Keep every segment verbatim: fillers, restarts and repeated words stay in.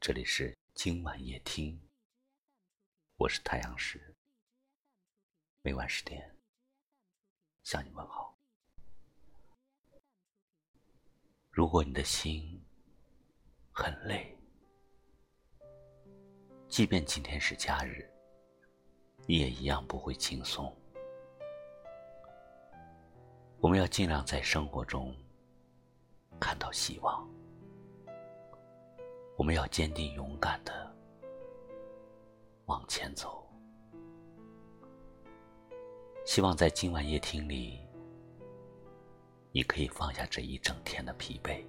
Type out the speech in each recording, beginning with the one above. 这里是今晚夜听，我是太阳石，每晚十点向你问好。如果你的心很累，即便今天是假日，你也一样不会轻松。我们要尽量在生活中看到希望，我们要坚定勇敢地往前走。希望在今晚夜听里，你可以放下这一整天的疲惫，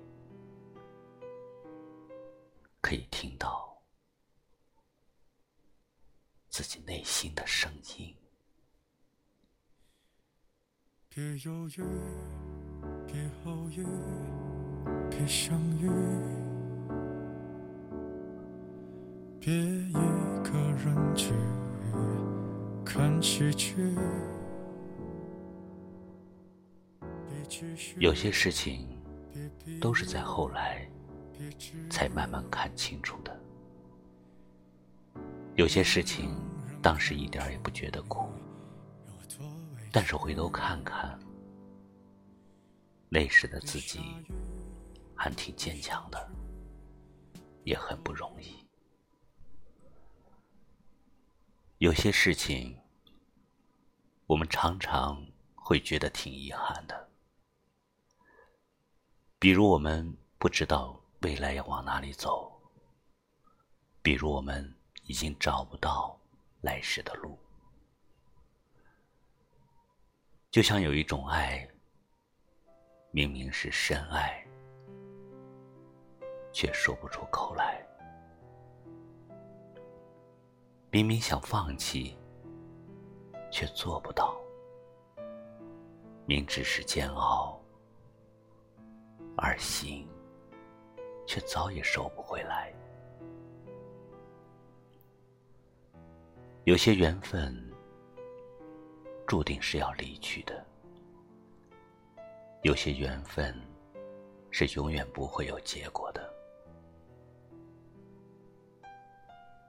可以听到自己内心的声音。别犹豫，别后遇，别相遇，别一个人去看喜剧。有些事情都是在后来才慢慢看清楚的，有些事情当时一点也不觉得苦，但是回头看看，那时的自己还挺坚强的，也很不容易。有些事情我们常常会觉得挺遗憾的，比如我们不知道未来要往哪里走，比如我们已经找不到来时的路。就像有一种爱，明明是深爱，却说不出口来，明明想放弃，却做不到，明知是煎熬，而心却早已收不回来。有些缘分注定是要离去的，有些缘分是永远不会有结果的。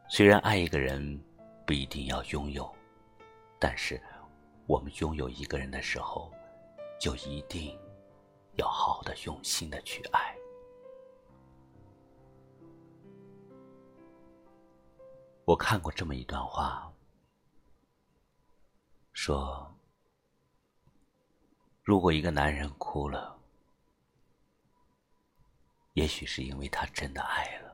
虽然爱一个人不一定要拥有，但是我们拥有一个人的时候，就一定要好好的用心的去爱。我看过这么一段话，说如果一个男人哭了，也许是因为他真的爱了。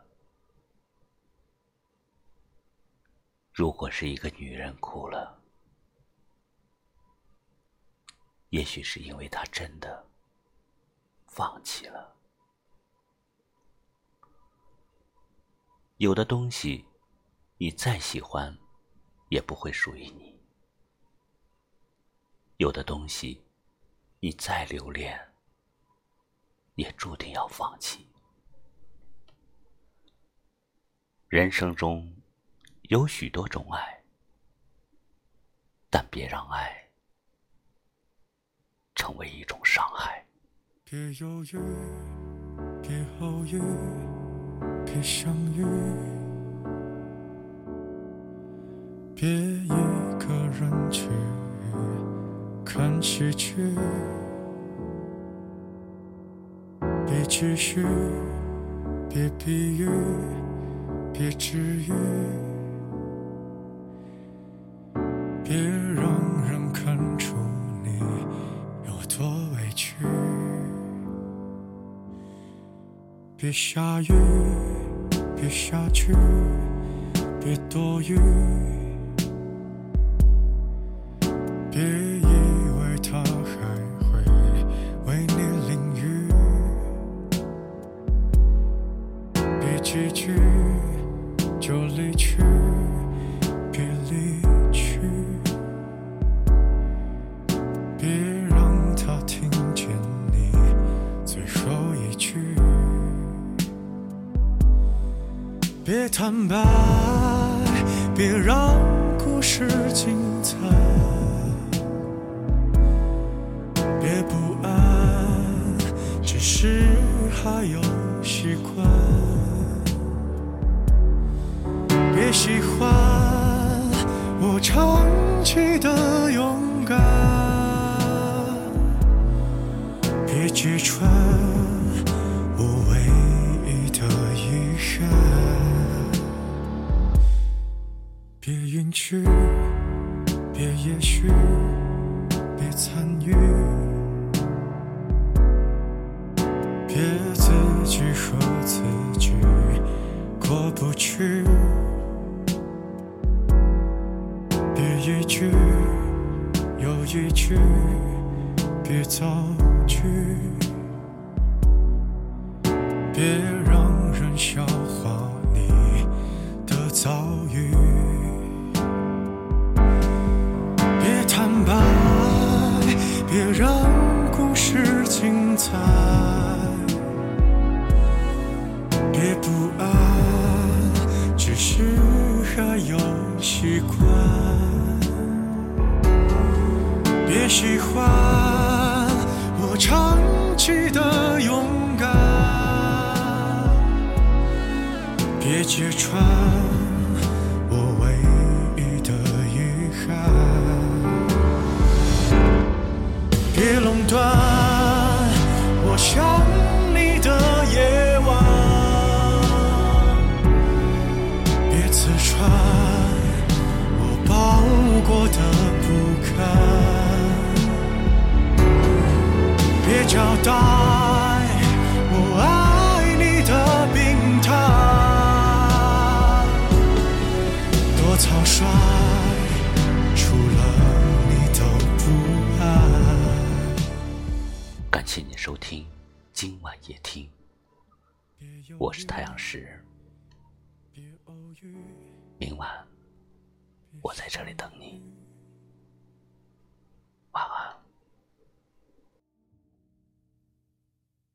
如果是一个女人哭了，也许是因为她真的放弃了。有的东西你再喜欢也不会属于你，有的东西你再留恋也注定要放弃。人生中有许多种爱，但别让爱成为一种伤害。别犹豫，别后遇，别相遇，别一个人去看喜剧。别继续，别比喻，别治愈，别让人看出你有多委屈。别下雨，别下去，别多余，别以为他还会为你淋雨。别几句就离去，别离去，别让他听见你最后一句。别坦白，别让故事精彩，别不安，只是还有习惯。喜欢我长期的勇敢，别揭穿我唯一的遗憾，别允许，别也许，别参与，别自己和自己过不去，别一句又一句，别造句，别让人笑话你的遭遇，别坦白，别让故事精彩，别不安，只是还有习惯，别喜欢我长期的勇敢，别揭穿我唯一的遗憾，别垄断我想你的夜晚，刺穿我包裹的不堪，别交代我爱你的病态，多草率，除了你都不爱。感谢你收听今晚夜听，我是太阳石，明晚我在这里等你。